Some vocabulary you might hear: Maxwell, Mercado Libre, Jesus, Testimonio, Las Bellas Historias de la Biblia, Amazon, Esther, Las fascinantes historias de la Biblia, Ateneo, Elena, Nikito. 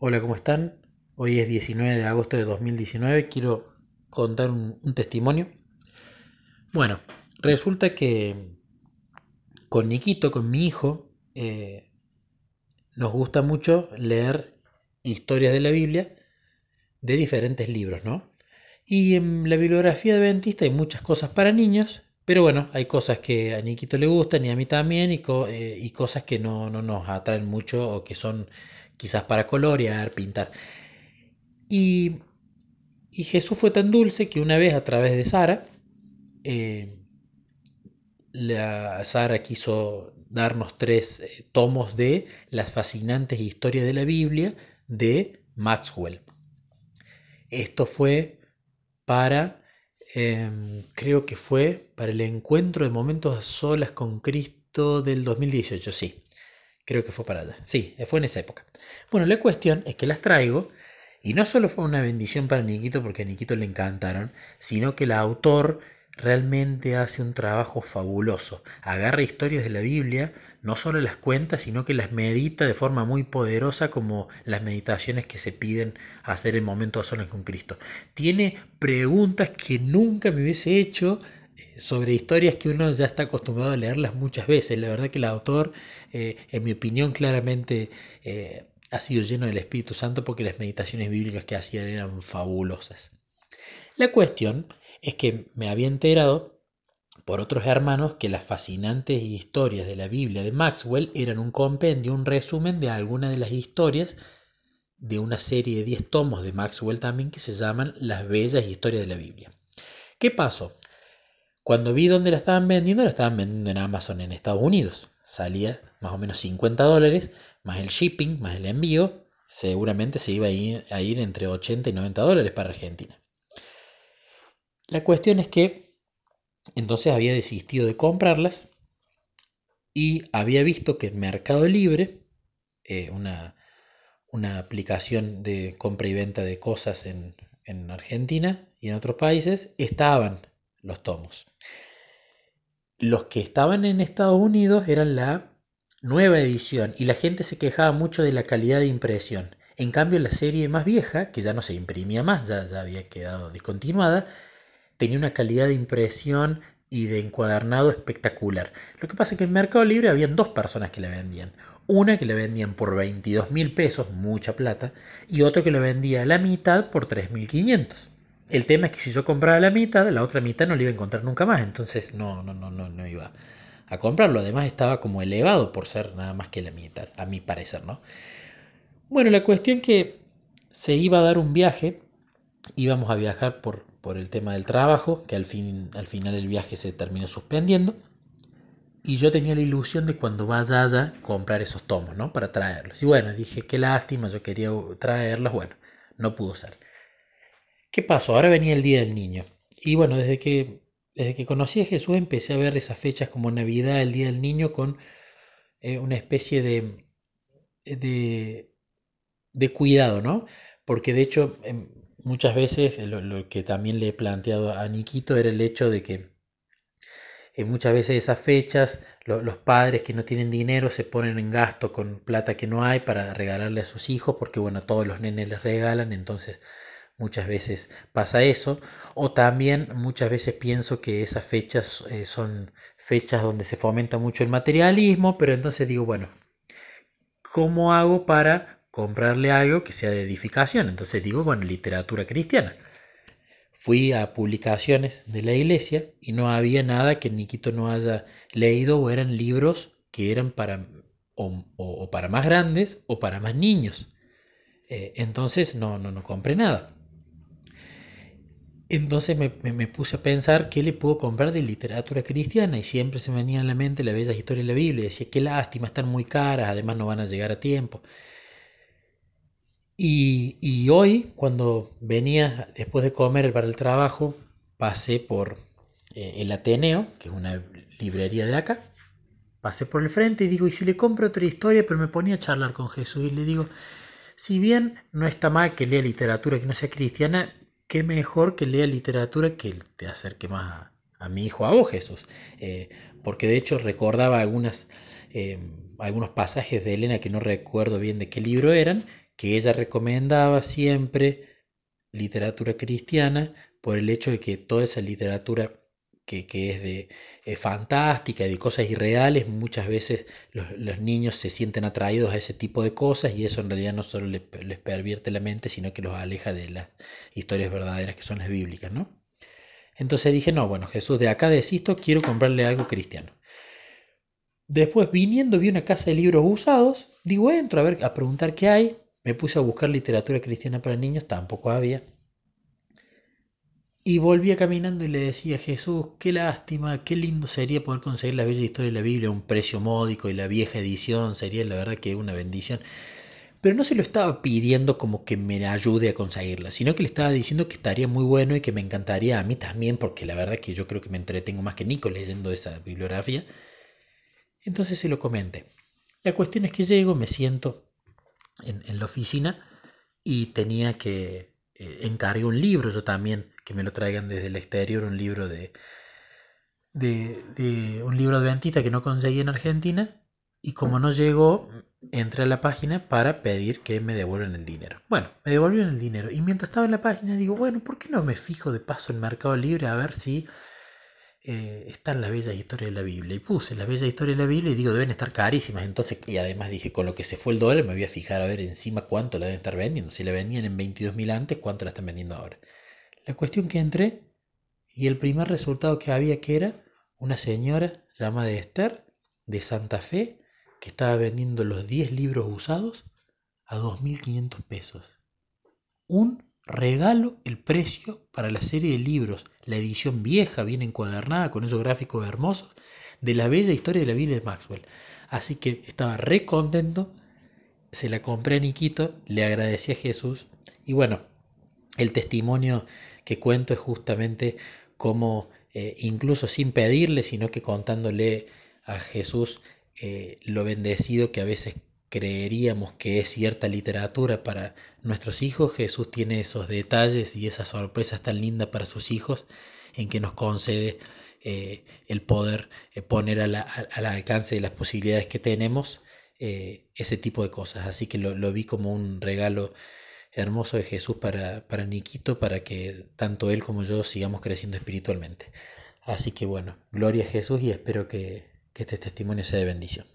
Hola, ¿cómo están? Hoy es 19 de agosto de 2019. Quiero contar un testimonio. Bueno, resulta que con Nikito, con mi hijo, nos gusta mucho leer historias de la Biblia de diferentes libros, ¿no? Y en la bibliografía adventista hay muchas cosas para niños, pero bueno, hay cosas que a Nikito le gustan y a mí también, y cosas que no nos atraen mucho o que son quizás para colorear, pintar. Y, y Jesús fue tan dulce que una vez a través de Sara, Sara quiso darnos tres tomos de Las fascinantes historias de la Biblia de Maxwell. Esto fue para, creo que fue para el encuentro de momentos a solas con Cristo del 2018, sí. Creo que fue para allá. Sí, fue en esa época. Bueno, la cuestión es que las traigo. Y no solo fue una bendición para Nikito, porque a Nikito le encantaron, sino que el autor realmente hace un trabajo fabuloso. Agarra historias de la Biblia, no solo las cuenta, sino que las medita de forma muy poderosa, como las meditaciones que se piden hacer en momentos a solas con Cristo. Tiene preguntas que nunca me hubiese hecho sobre historias que uno ya está acostumbrado a leerlas muchas veces. La verdad que el autor, en mi opinión, claramente ha sido lleno del Espíritu Santo, porque las meditaciones bíblicas que hacían eran fabulosas. La cuestión es que me había enterado por otros hermanos que las fascinantes historias de la Biblia de Maxwell eran un compendio, un resumen de alguna de las historias de una serie de 10 tomos de Maxwell también, que se llaman Las Bellas Historias de la Biblia. ¿Qué pasó? Cuando vi dónde la estaban vendiendo en Amazon en Estados Unidos. Salía más o menos $50, más el shipping, más el envío. Seguramente se iba a ir entre $80 y $90 para Argentina. La cuestión es que entonces había desistido de comprarlas y había visto que en Mercado Libre, una aplicación de compra y venta de cosas en Argentina y en otros países, estaban los tomos. Los que estaban en Estados Unidos eran la nueva edición y la gente se quejaba mucho de la calidad de impresión. En cambio, la serie más vieja, que ya no se imprimía más, ya había quedado discontinuada, tenía una calidad de impresión y de encuadernado espectacular. Lo que pasa es que en Mercado Libre habían dos personas que la vendían. Una que la vendían por $22.000, mucha plata, y otro que la vendía a la mitad por $3.500. El tema es que si yo compraba la mitad, la otra mitad no la iba a encontrar nunca más. Entonces no iba a comprarlo. Además estaba como elevado por ser nada más que la mitad, a mi parecer, ¿no? Bueno, la cuestión que se iba a dar un viaje. Íbamos a viajar por el tema del trabajo, que al final el viaje se terminó suspendiendo. Y yo tenía la ilusión de cuando vaya allá comprar esos tomos, ¿no? Para traerlos. Y bueno, dije, qué lástima, yo quería traerlos. Bueno, no pudo ser. ¿Qué pasó? Ahora venía el Día del Niño. Y bueno, desde que conocí a Jesús empecé a ver esas fechas como Navidad, el Día del Niño, con una especie de cuidado, ¿no? Porque de hecho muchas veces lo que también le he planteado a Nikito era el hecho de que muchas veces esas fechas los padres que no tienen dinero se ponen en gasto con plata que no hay para regalarle a sus hijos, porque bueno, todos los nenes les regalan, entonces muchas veces pasa eso. O también muchas veces pienso que esas fechas son fechas donde se fomenta mucho el materialismo, pero entonces digo, bueno, ¿cómo hago para comprarle algo que sea de edificación? Entonces digo, bueno, literatura cristiana. Fui a publicaciones de la iglesia y no había nada que Nikito no haya leído, o eran libros que eran para o para más grandes o para más niños. Entonces no compré nada. Entonces me puse a pensar qué le puedo comprar de literatura cristiana, y siempre se me venía a la mente Las Bellas Historias de la Biblia. Decía, qué lástima, están muy caras, además no van a llegar a tiempo. Y hoy, cuando venía después de comer para el trabajo, pasé por el Ateneo, que es una librería de acá. Pasé por el frente y digo, ¿y si le compro otra historia? Pero me ponía a charlar con Jesús y le digo, si bien no está mal que lea literatura que no sea cristiana, qué mejor que lea literatura que te acerque más a mi hijo, a vos, Jesús. Porque de hecho recordaba algunos pasajes de Elena que no recuerdo bien de qué libro eran, que ella recomendaba siempre literatura cristiana por el hecho de que toda esa literatura que es de fantástica, de cosas irreales, muchas veces los niños se sienten atraídos a ese tipo de cosas y eso en realidad no solo les pervierte la mente, sino que los aleja de las historias verdaderas que son las bíblicas, ¿no? Entonces dije, no, bueno, Jesús, de acá desisto, quiero comprarle algo cristiano. Después, viniendo, vi una casa de libros usados, digo, entro a ver, a preguntar qué hay, me puse a buscar literatura cristiana para niños, tampoco había. Y volvía caminando y le decía a Jesús, qué lástima, qué lindo sería poder conseguir Las Bellas Historias de la Biblia a un precio módico y la vieja edición, sería la verdad que una bendición. Pero no se lo estaba pidiendo como que me ayude a conseguirla, sino que le estaba diciendo que estaría muy bueno y que me encantaría a mí también, porque la verdad que yo creo que me entretengo más que Nico leyendo esa bibliografía. Entonces se lo comenté. La cuestión es que llego, me siento en la oficina y tenía que encargar un libro yo también, que me lo traigan desde el exterior, un libro de un libro adventista que no conseguí en Argentina, y como no llegó, entré a la página para pedir que me devuelvan el dinero. Bueno, me devolvieron el dinero, y mientras estaba en la página digo, bueno, ¿por qué no me fijo de paso en Mercado Libre a ver si están Las Bellas Historias de la Biblia? Y puse Las Bellas Historias de la Biblia y digo, deben estar carísimas, entonces, y además dije, con lo que se fue el dólar, me voy a fijar a ver encima cuánto la deben estar vendiendo, si la vendían en 22.000 antes, cuánto la están vendiendo ahora. La cuestión que entré y el primer resultado que había que era una señora llamada Esther de Santa Fe que estaba vendiendo los 10 libros usados a 2.500 pesos. Un regalo el precio para la serie de libros, la edición vieja, bien encuadernada, con esos gráficos hermosos, de La Bella Historia de la Biblia de Maxwell. Así que estaba re contento, se la compré a Nikito, le agradecí a Jesús y bueno, el testimonio que cuento es justamente cómo incluso sin pedirle, sino que contándole a Jesús lo bendecido que a veces creeríamos que es cierta literatura para nuestros hijos, Jesús tiene esos detalles y esas sorpresas tan lindas para sus hijos en que nos concede el poder poner al alcance de las posibilidades que tenemos ese tipo de cosas. Así que lo vi como un regalo hermoso de Jesús para Nikito, para que tanto él como yo sigamos creciendo espiritualmente. Así que bueno, gloria a Jesús y espero que este testimonio sea de bendición.